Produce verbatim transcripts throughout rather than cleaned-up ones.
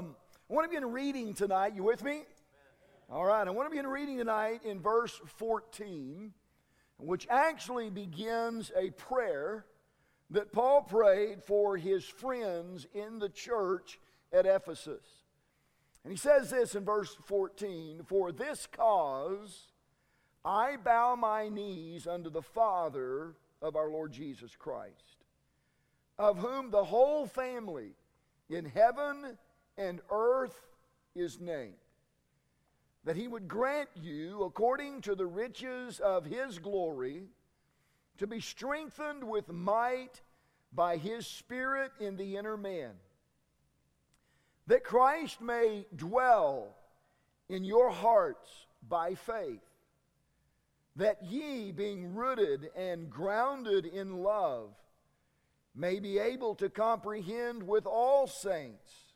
Um, I want to begin reading tonight. You with me? Amen. All right. I want to begin reading tonight in verse fourteen, which actually begins a prayer that Paul prayed for his friends in the church at Ephesus. And he says this in verse fourteen, "For this cause I bow my knees unto the Father of our Lord Jesus Christ, of whom the whole family in heaven and earth is named, that he would grant you, according to the riches of his glory, to be strengthened with might by his Spirit in the inner man, that Christ may dwell in your hearts by faith, that ye, being rooted and grounded in love, may be able to comprehend with all saints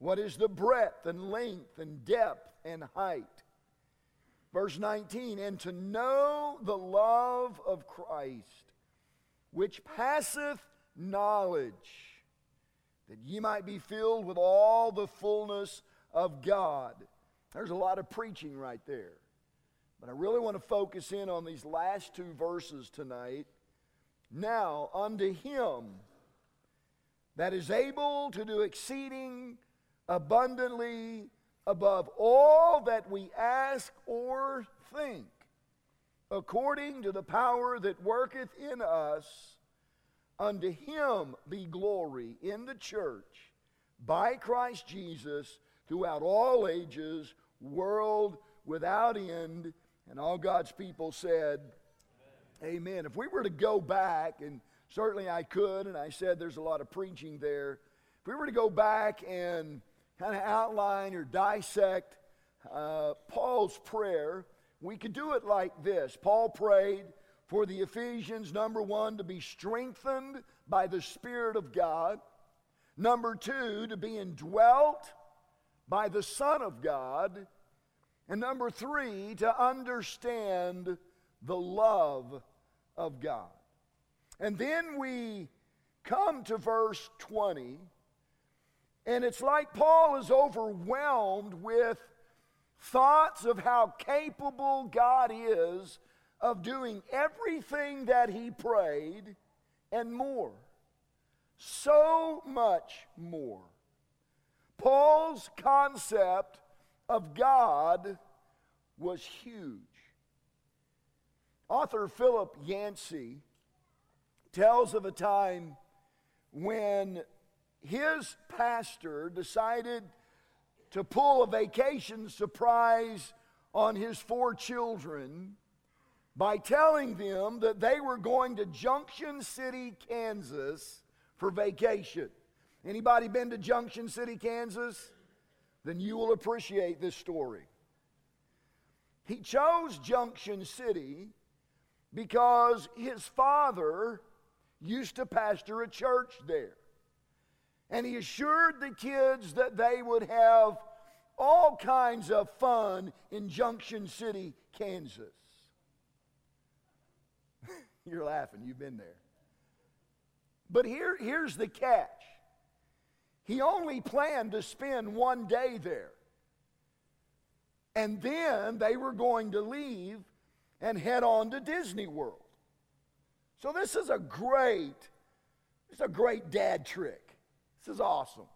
what is the breadth and length and depth and height." Verse nineteen, "And to know the love of Christ, which passeth knowledge, that ye might be filled with all the fullness of God." There's a lot of preaching right there, but I really want to focus in on these last two verses tonight. "Now unto him that is able to do exceeding abundantly above all that we ask or think, according to the power that worketh in us, unto him be glory in the church by Christ Jesus throughout all ages, world without end." And all God's people said, amen. Amen. If we were to go back, and certainly I could, and I said there's a lot of preaching there. If we were to go back and kind of outline or dissect uh, Paul's prayer, we could do it like this. Paul prayed for the Ephesians, number one, to be strengthened by the Spirit of God. Number two, to be indwelt by the Son of God. And number three, to understand the love of God. And then we come to verse twenty, and it's like Paul is overwhelmed with thoughts of how capable God is of doing everything that he prayed and more. So much more. Paul's concept of God was huge. Author Philip Yancey tells of a time when his pastor decided to pull a vacation surprise on his four children by telling them that they were going to Junction City, Kansas for vacation. Anybody been to Junction City, Kansas? Then you will appreciate this story. He chose Junction City because his father used to pastor a church there. And he assured the kids that they would have all kinds of fun in Junction City, Kansas. You're laughing. You've been there. But here, here's the catch. He only planned to spend one day there. And then they were going to leave and head on to Disney World. So this is a great, it's a great dad trick. This is awesome.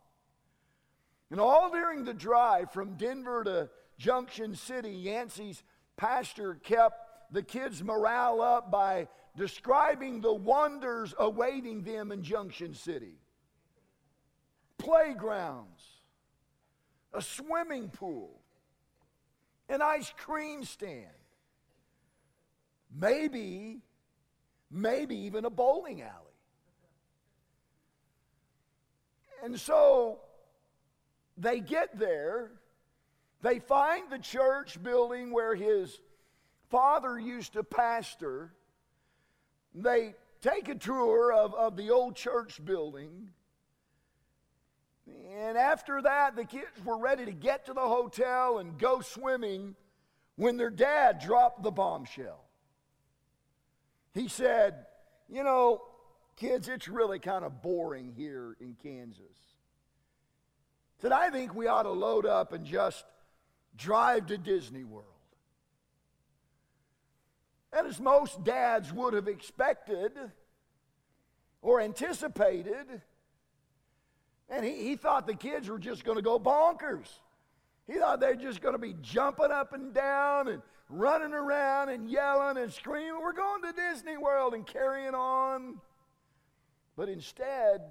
And all during the drive from Denver to Junction City, Yancey's pastor kept the kids' morale up by describing the wonders awaiting them in Junction City. Playgrounds, a swimming pool, an ice cream stand, maybe, maybe even a bowling alley. And so they get there, they find the church building where his father used to pastor. They take a tour of, of the old church building. And after that, the kids were ready to get to the hotel and go swimming when their dad dropped the bombshell. He said, "You know, kids, it's really kind of boring here in Kansas. that I think we ought to load up and just drive to Disney World. And as most dads would have expected or anticipated, and he, he thought the kids were just going to go bonkers. He thought they were just going to be jumping up and down and running around and yelling and screaming, "We're going to Disney World," and carrying on. But instead,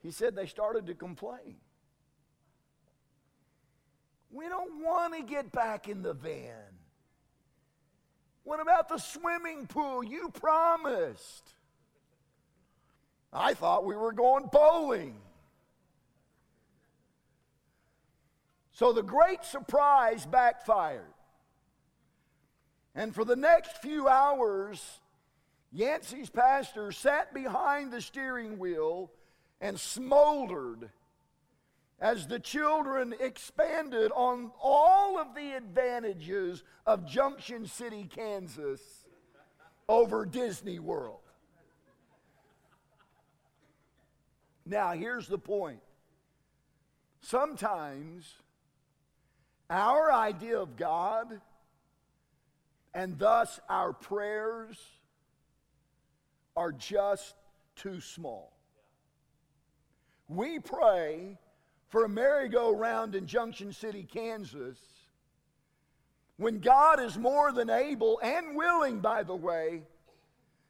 he said they started to complain. "We don't want to get back in the van. What about the swimming pool? You promised. I thought we were going bowling." So the great surprise backfired. And for the next few hours, Yancey's pastor sat behind the steering wheel and smoldered as the children expanded on all of the advantages of Junction City, Kansas over Disney World. Now, here's the point. Sometimes our idea of God, and thus our prayers, are just too small. We pray for a merry-go-round in Junction City, Kansas, when God is more than able and willing, by the way,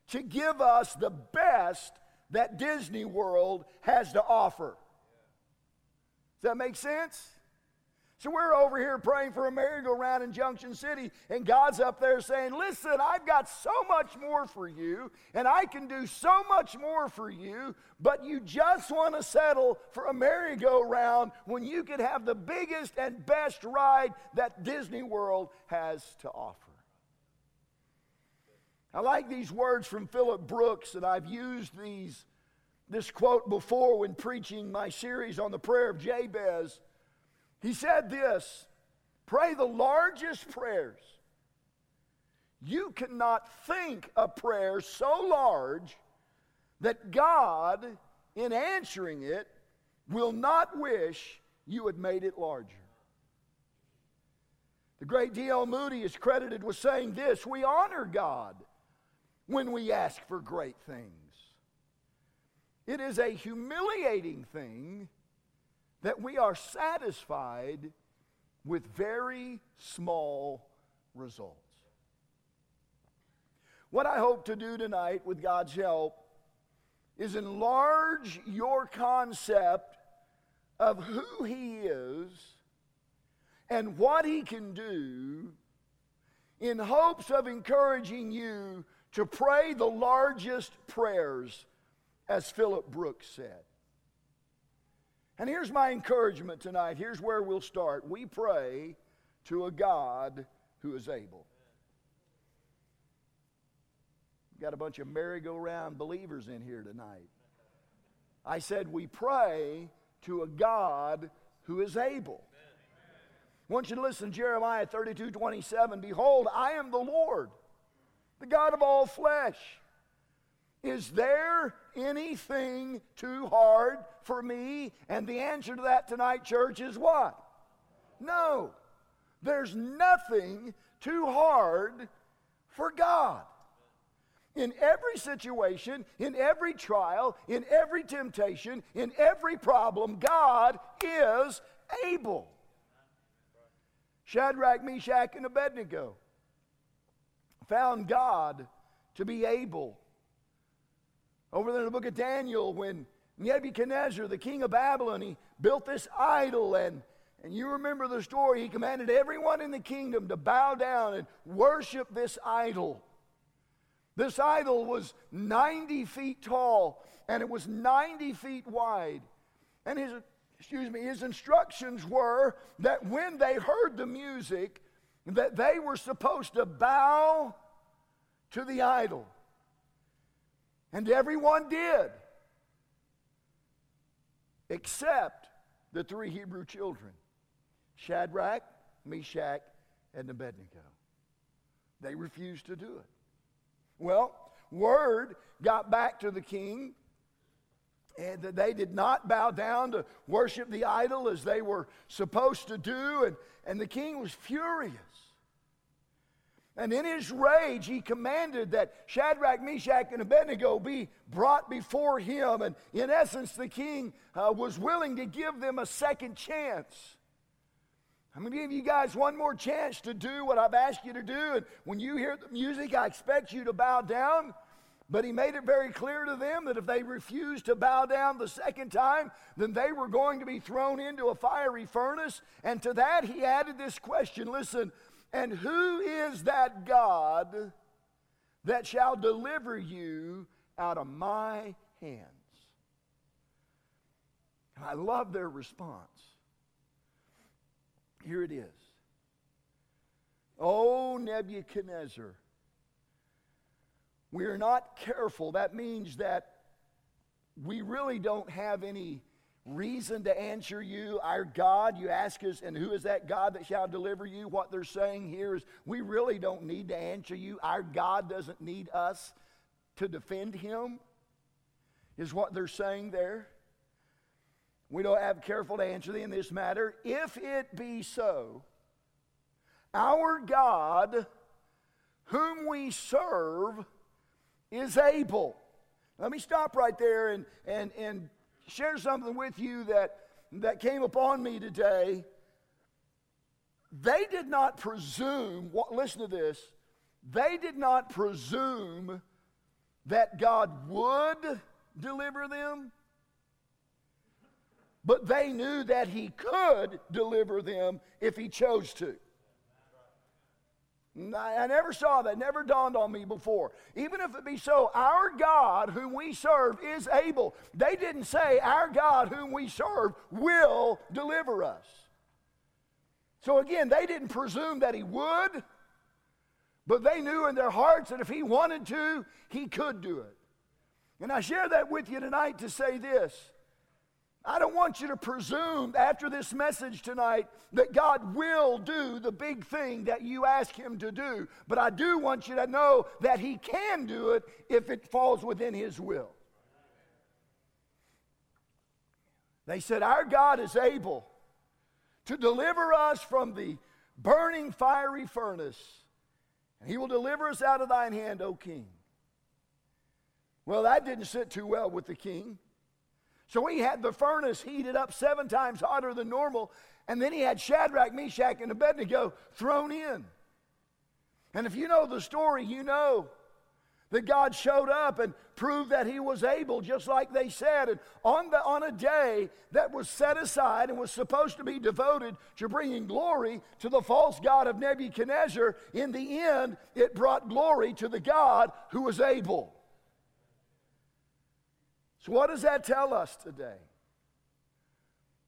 to give us the best that Disney World has to offer. Does that make sense? So we're over here praying for a merry-go-round in Junction City, and God's up there saying, "Listen, I've got so much more for you, and I can do so much more for you, but you just want to settle for a merry-go-round when you could have the biggest and best ride that Disney World has to offer." I like these words from Philip Brooks, and I've used these this quote before when preaching my series on the prayer of Jabez. He said this, "Pray the largest prayers. You cannot think a prayer so large that God, in answering it, will not wish you had made it larger." The great D L Moody is credited with saying this, "We honor God when we ask for great things. It is a humiliating thing that we are satisfied with very small results." What I hope to do tonight, with God's help, is enlarge your concept of who He is and what He can do in hopes of encouraging you to pray the largest prayers, as Philip Brooks said. And here's my encouragement tonight. Here's where we'll start. We pray to a God who is able. We've got a bunch of merry-go-round believers in here tonight. I said we pray to a God who is able. I want you to listen to Jeremiah thirty-two twenty-seven. "Behold, I am the Lord, the God of all flesh. Is there anything too hard for me?" And the answer to that tonight, church, is what? No. There's nothing too hard for God. In every situation, in every trial, in every temptation, in every problem, God is able. Shadrach, Meshach, and Abednego found God to be able. Over there in the book of Daniel, when Nebuchadnezzar, the king of Babylon, he built this idol, and, and you remember the story, he commanded everyone in the kingdom to bow down and worship this idol. This idol was ninety feet tall, and it was ninety feet wide. And his, excuse me, his instructions were that when they heard the music, that they were supposed to bow to the idol. And everyone did, except the three Hebrew children, Shadrach, Meshach, and Abednego. They refused to do it. Well, word got back to the king, and they did not bow down to worship the idol as they were supposed to do. And, and the king was furious. And in his rage, he commanded that Shadrach, Meshach, and Abednego be brought before him. And in essence, the king uh, was willing to give them a second chance. I'm going to give you guys one more chance to do what I've asked you to do. And when you hear the music, I expect you to bow down. But he made it very clear to them that if they refused to bow down the second time, then they were going to be thrown into a fiery furnace. And to that, he added this question. Listen, and who is that God that shall deliver you out of my hands? And I love their response. Here it is. Oh, Nebuchadnezzar, we are not careful. That means that we really don't have any reason to answer you. Our God, you ask us, and who is that God that shall deliver you? What they're saying here is we really don't need to answer you. Our God doesn't need us to defend him, is what they're saying there. We don't have careful to answer in this matter. If it be so, our God, whom we serve, is able. Let me stop right there and and and share something with you that that came upon me today. They did not presume. Listen to this. They did not presume that God would deliver them. But they knew that he could deliver them if he chose to. I never saw that, never dawned on me before. Even if it be so, our God whom we serve is able. They didn't say our God whom we serve will deliver us. So again, they didn't presume that he would, but they knew in their hearts that if he wanted to, he could do it. And I share that with you tonight to say this. I don't want you to presume after this message tonight that God will do the big thing that you ask him to do. But I do want you to know that he can do it if it falls within his will. They said, our God is able to deliver us from the burning fiery furnace, and he will deliver us out of thine hand, O king. Well, that didn't sit too well with the king. So he had the furnace heated up seven times hotter than normal, and then he had Shadrach, Meshach, and Abednego thrown in. And if you know the story, you know that God showed up and proved that he was able, just like they said. And on, the, on a day that was set aside and was supposed to be devoted to bringing glory to the false god of Nebuchadnezzar, in the end, it brought glory to the God who was able. So what does that tell us today?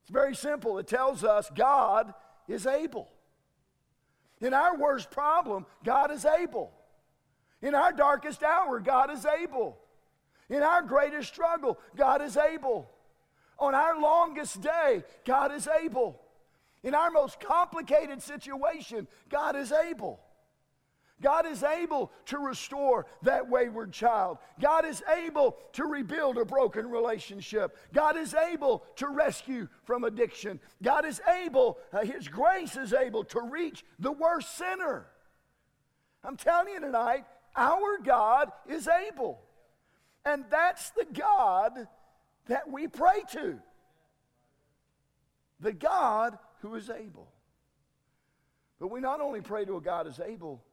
It's very simple. It tells us God is able. In our worst problem, God is able. In our darkest hour, God is able. In our greatest struggle, God is able. On our longest day, God is able. In our most complicated situation, God is able. God is able to restore that wayward child. God is able to rebuild a broken relationship. God is able to rescue from addiction. God is able, uh, his grace is able to reach the worst sinner. I'm telling you tonight, our God is able. And that's the God that we pray to. The God who is able. But we not only pray to a God who is able,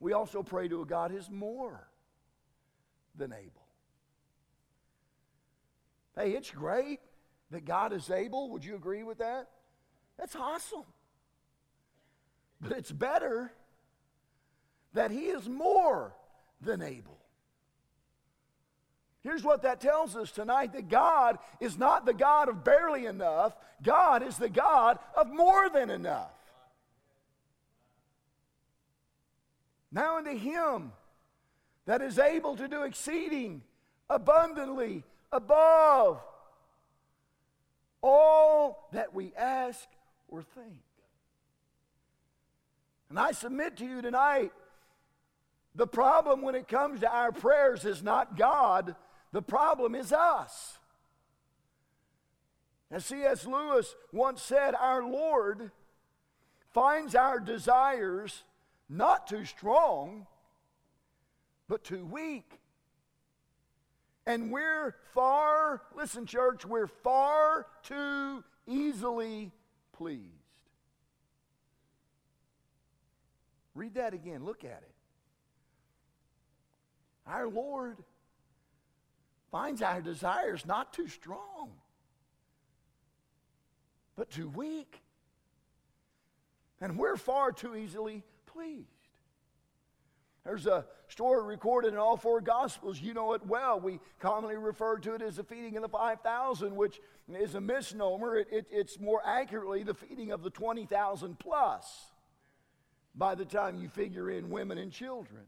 we also pray to a God who is more than able. Hey, it's great that God is able. Would you agree with that? That's awesome. But it's better that he is more than able. Here's what that tells us tonight, that God is not the God of barely enough. God is the God of more than enough. Now unto him that is able to do exceeding abundantly above all that we ask or think. And I submit to you tonight, the problem when it comes to our prayers is not God. The problem is us. As C S Lewis once said, our Lord finds our desires not too strong, but too weak. And we're far, listen church, we're far too easily pleased. Read that again. Look at it. Our Lord finds our desires not too strong, but too weak. And we're far too easily pleased. There's a story recorded in all four Gospels. You know it well. We commonly refer to it as the feeding of the five thousand, which is a misnomer. It, it, it's more accurately the feeding of the twenty thousand plus by the time you figure in women and children.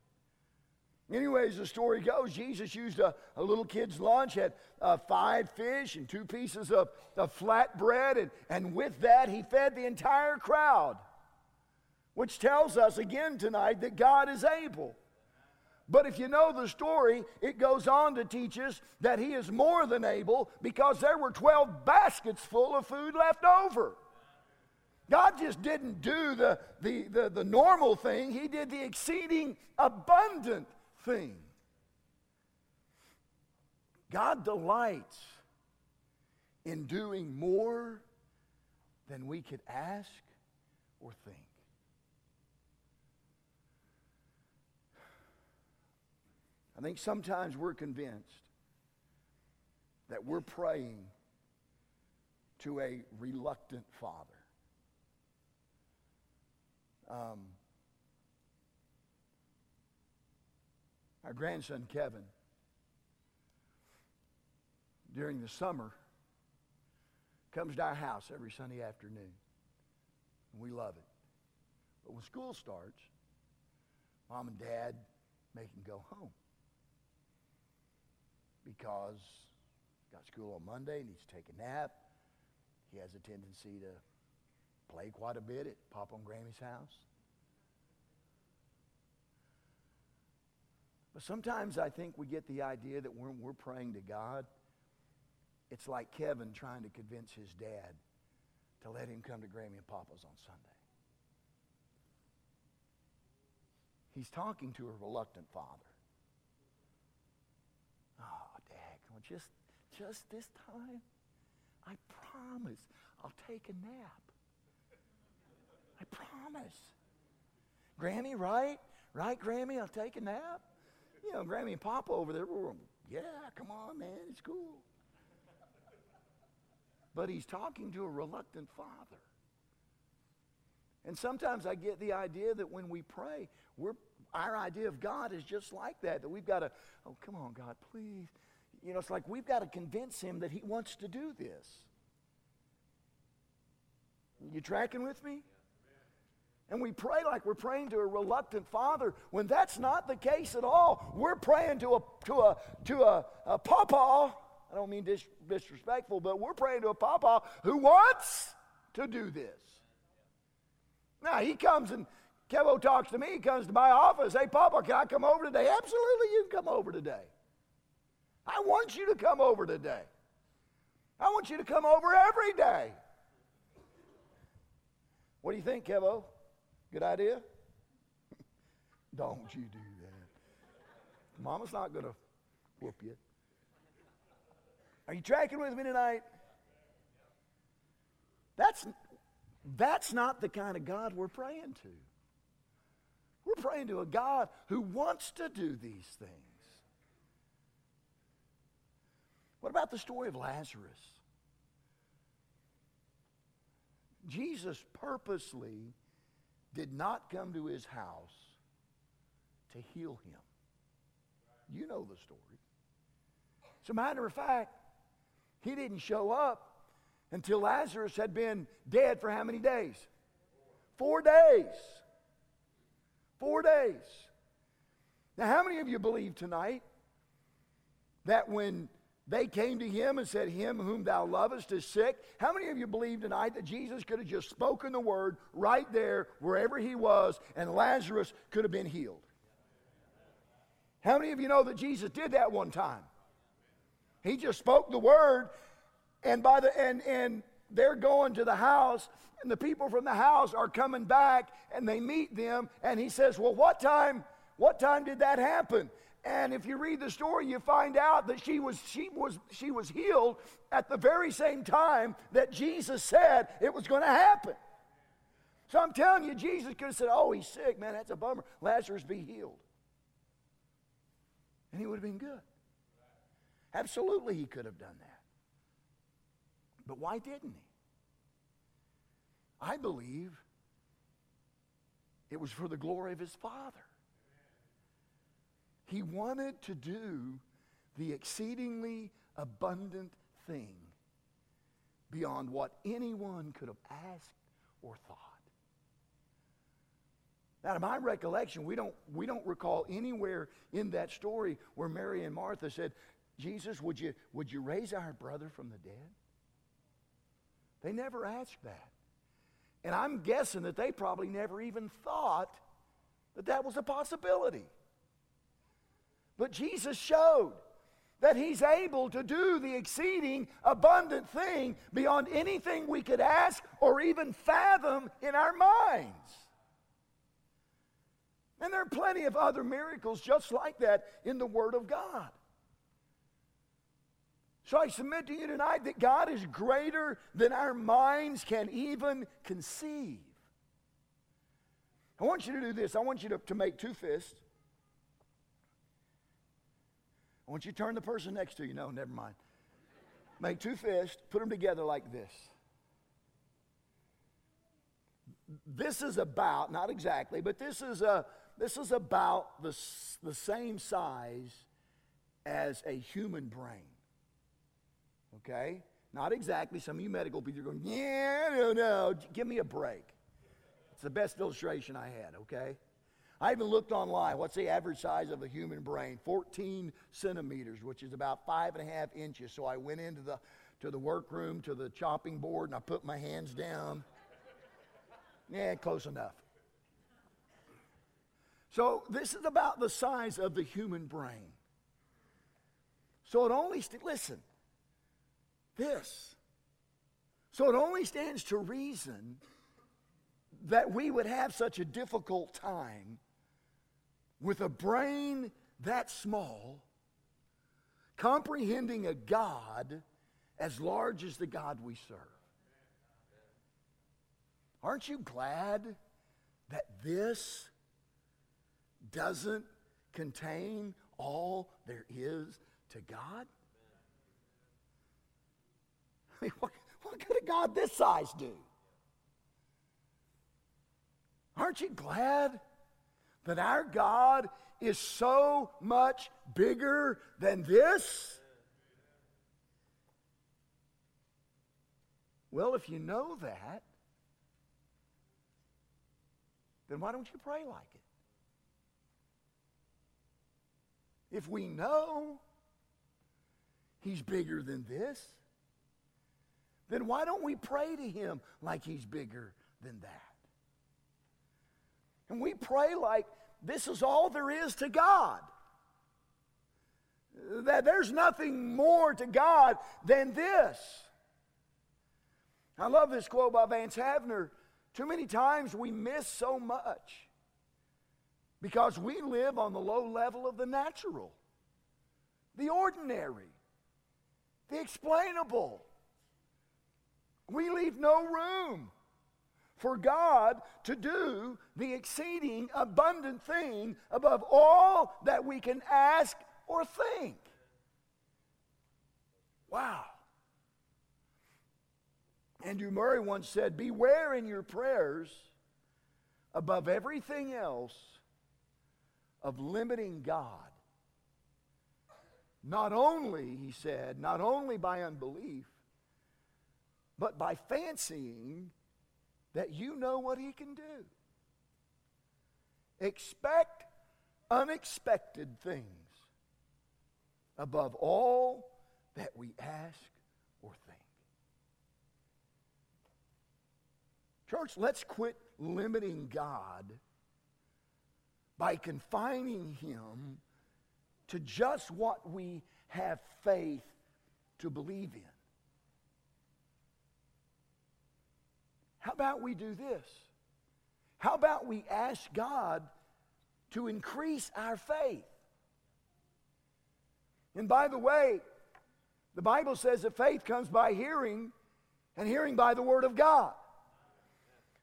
Anyways, the story goes, Jesus used a, a little kid's lunch, had uh, five fish and two pieces of, of flat bread, and, and with that he fed the entire crowd, which tells us again tonight that God is able. But if you know the story, it goes on to teach us that he is more than able, because there were twelve baskets full of food left over. God just didn't do the, the, the, the normal thing. He did the exceeding abundant thing. God delights in doing more than we could ask or think. I think sometimes we're convinced that we're praying to a reluctant Father. Um, our grandson Kevin, during the summer, comes to our house every Sunday afternoon. And we love it. But when school starts, Mom and Dad make him go home, because he's got school on Monday, needs to take a nap. He has a tendency to play quite a bit at Pop on Grammy's house. But sometimes I think we get the idea that when we're praying to God, it's like Kevin trying to convince his dad to let him come to Grammy and Papa's on Sunday. He's talking to a reluctant father. Just, just this time, I promise I'll take a nap. I promise. Grammy, right? Right, Grammy, I'll take a nap? You know, Grammy and Papa over there, yeah, come on, man, it's cool. But he's talking to a reluctant father. And sometimes I get the idea that when we pray, we're our idea of God is just like that, that we've got to, oh, come on, God, please. You know, it's like we've got to convince him that he wants to do this. You tracking with me? And we pray like we're praying to a reluctant father, when that's not the case at all. We're praying to a to a to a, a papa. I don't mean dis- disrespectful, but we're praying to a papa who wants to do this. Now he comes and Kevo talks to me. He comes to my office. Hey, Papa, can I come over today? Absolutely, you can come over today. I want you to come over today. I want you to come over every day. What do you think, Kevo? Good idea? Don't you do that. Mama's not going to whoop you. Are you tracking with me tonight? That's, that's not the kind of God we're praying to. We're praying to a God who wants to do these things. What about the story of Lazarus? Jesus purposely did not come to his house to heal him. You know the story. As a matter of fact, he didn't show up until Lazarus had been dead for how many days? Four days. Four days. Now, how many of you believe tonight that when they came to him and said, him whom thou lovest is sick? How many of you believe tonight that Jesus could have just spoken the word right there, wherever he was, and Lazarus could have been healed? How many of you know that Jesus did that one time? He just spoke the word, and by the and and they're going to the house, and the people from the house are coming back, and they meet them, and he says, well, what time, what time did that happen? And if you read the story, you find out that she was she was she was healed at the very same time that Jesus said it was going to happen. So I'm telling you, Jesus could have said, oh, he's sick, man, that's a bummer. Lazarus, be healed. And he would have been good. Absolutely, he could have done that. But why didn't he? I believe it was for the glory of his Father. He wanted to do the exceedingly abundant thing beyond what anyone could have asked or thought. Now, to my recollection, we don't, we don't recall anywhere in that story where Mary and Martha said, Jesus, would you, would you raise our brother from the dead? They never asked that. And I'm guessing that they probably never even thought that that was a possibility. But Jesus showed that he's able to do the exceeding abundant thing beyond anything we could ask or even fathom in our minds. And there are plenty of other miracles just like that in the Word of God. So I submit to you tonight that God is greater than our minds can even conceive. I want you to do this. I want you to, to make two fists. I want you to turn the person next to you. No, never mind. Make two fists, put them together like this. This is about, not exactly, but this is a this is about the, the same size as a human brain. Okay? Not exactly. Some of you medical people are going, yeah, no, no, give me a break. It's the best illustration I had, okay? I even looked online. What's the average size of a human brain? fourteen centimeters, which is about five and a half inches. So I went into the to the workroom, to the chopping board, and I put my hands down. Yeah, close enough. So this is about the size of the human brain. So it only st- listen. This. So it only stands to reason that we would have such a difficult time with a brain that small, comprehending a God as large as the God we serve. Aren't you glad that this doesn't contain all there is to God? I mean, what, what could a God this size do? Aren't you glad that our God is so much bigger than this? Well, if you know that, then why don't you pray like it? If we know he's bigger than this, then why don't we pray to him like he's bigger than that? And we pray like this is all there is to God. That there's nothing more to God than this. I love this quote by Vance Havner. Too many times we miss so much because we live on the low level of the natural, the ordinary, the explainable. We leave no room for God to do the exceeding abundant thing above all that we can ask or think. Wow. Andrew Murray once said, beware in your prayers, above everything else, of limiting God. Not only, he said, not only by unbelief, but by fancying that you know what he can do. Expect unexpected things above all that we ask or think. Church, let's quit limiting God by confining him to just what we have faith to believe in. How about we do this? How about we ask God to increase our faith? And by the way, the Bible says that faith comes by hearing, and hearing by the Word of God.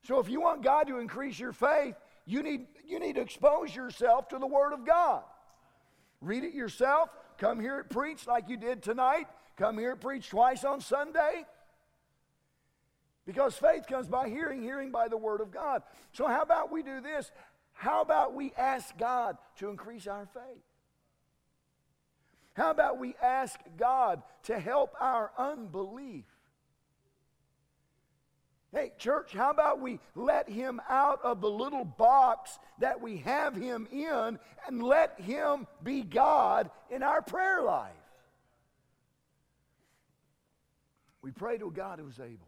So if you want God to increase your faith, you need, you need to expose yourself to the Word of God. Read it yourself. Come hear it preached like you did tonight. Come hear it preached twice on Sunday. Because faith comes by hearing, hearing by the Word of God. So how about we do this? How about we ask God to increase our faith? How about we ask God to help our unbelief? Hey, church, how about we let him out of the little box that we have him in and let him be God in our prayer life? We pray to a God who is able.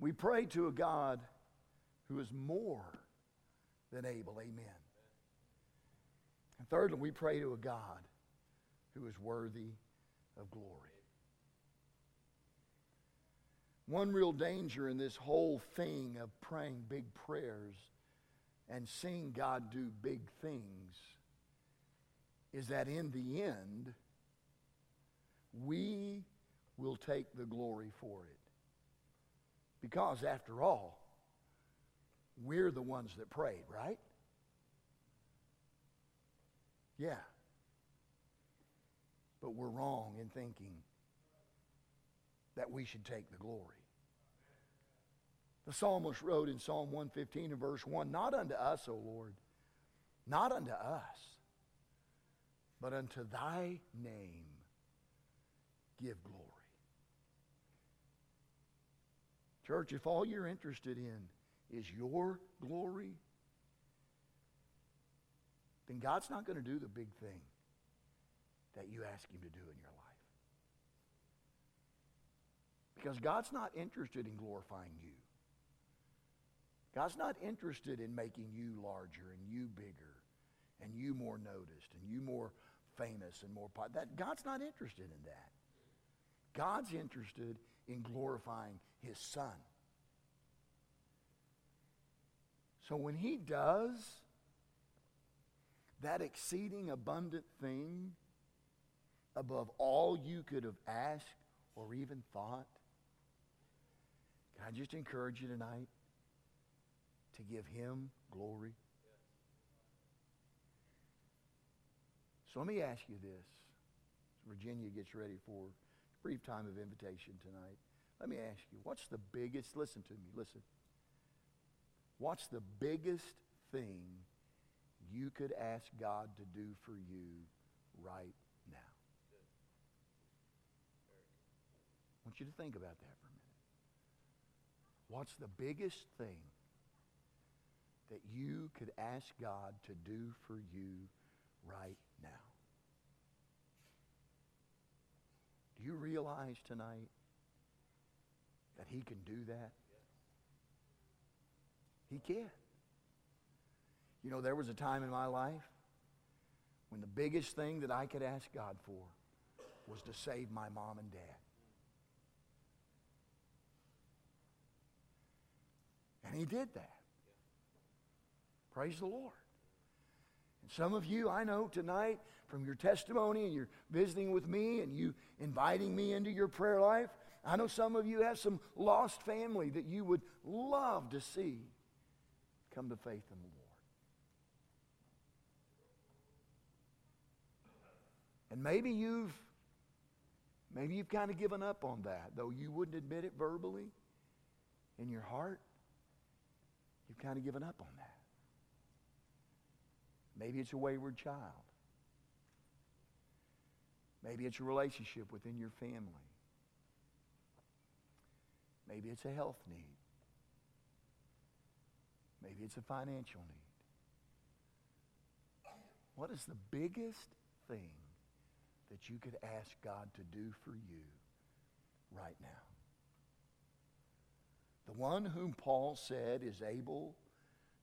We pray to a God who is more than able. Amen. And thirdly, we pray to a God who is worthy of glory. One real danger in this whole thing of praying big prayers and seeing God do big things is that in the end, we will take the glory for it. Because after all, we're the ones that prayed, right? Yeah. But we're wrong in thinking that we should take the glory. The psalmist wrote in Psalm one fifteen and verse one, "Not unto us, O Lord, not unto us, but unto thy name give glory." Church, if all you're interested in is your glory, then God's not going to do the big thing that you ask him to do in your life. Because God's not interested in glorifying you. God's not interested in making you larger and you bigger and you more noticed and you more famous and more popular. That God's not interested in that. God's interested in glorifying his Son. So when he does that exceeding abundant thing above all you could have asked or even thought, can I just encourage you tonight to give him glory? So let me ask you this. Virginia gets ready for a brief time of invitation tonight. Let me ask you, what's the biggest, listen to me, listen. What's the biggest thing you could ask God to do for you right now? I want you to think about that for a minute. What's the biggest thing that you could ask God to do for you right now? Do you realize tonight that he can do that? He can. You know, there was a time in my life when the biggest thing that I could ask God for was to save my mom and dad. And he did that. Praise the Lord. And some of you, I know tonight, from your testimony and you're visiting with me and you inviting me into your prayer life, I know some of you have some lost family that you would love to see come to faith in the Lord. And maybe you've, maybe you've kind of given up on that, though you wouldn't admit it verbally in your heart. You've kind of given up on that. Maybe it's a wayward child. Maybe it's a relationship within your family. Maybe it's a health need. Maybe it's a financial need. What is the biggest thing that you could ask God to do for you right now? The one whom Paul said is able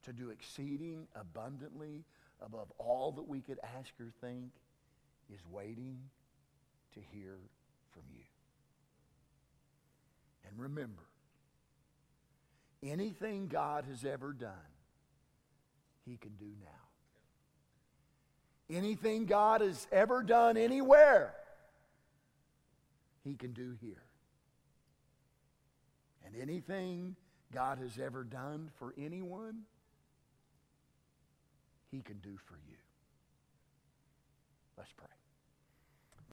to do exceeding abundantly above all that we could ask or think is waiting to hear from you. And remember, anything God has ever done, He can do now. Anything God has ever done anywhere, He can do here. And anything God has ever done for anyone, He can do for you. Let's pray.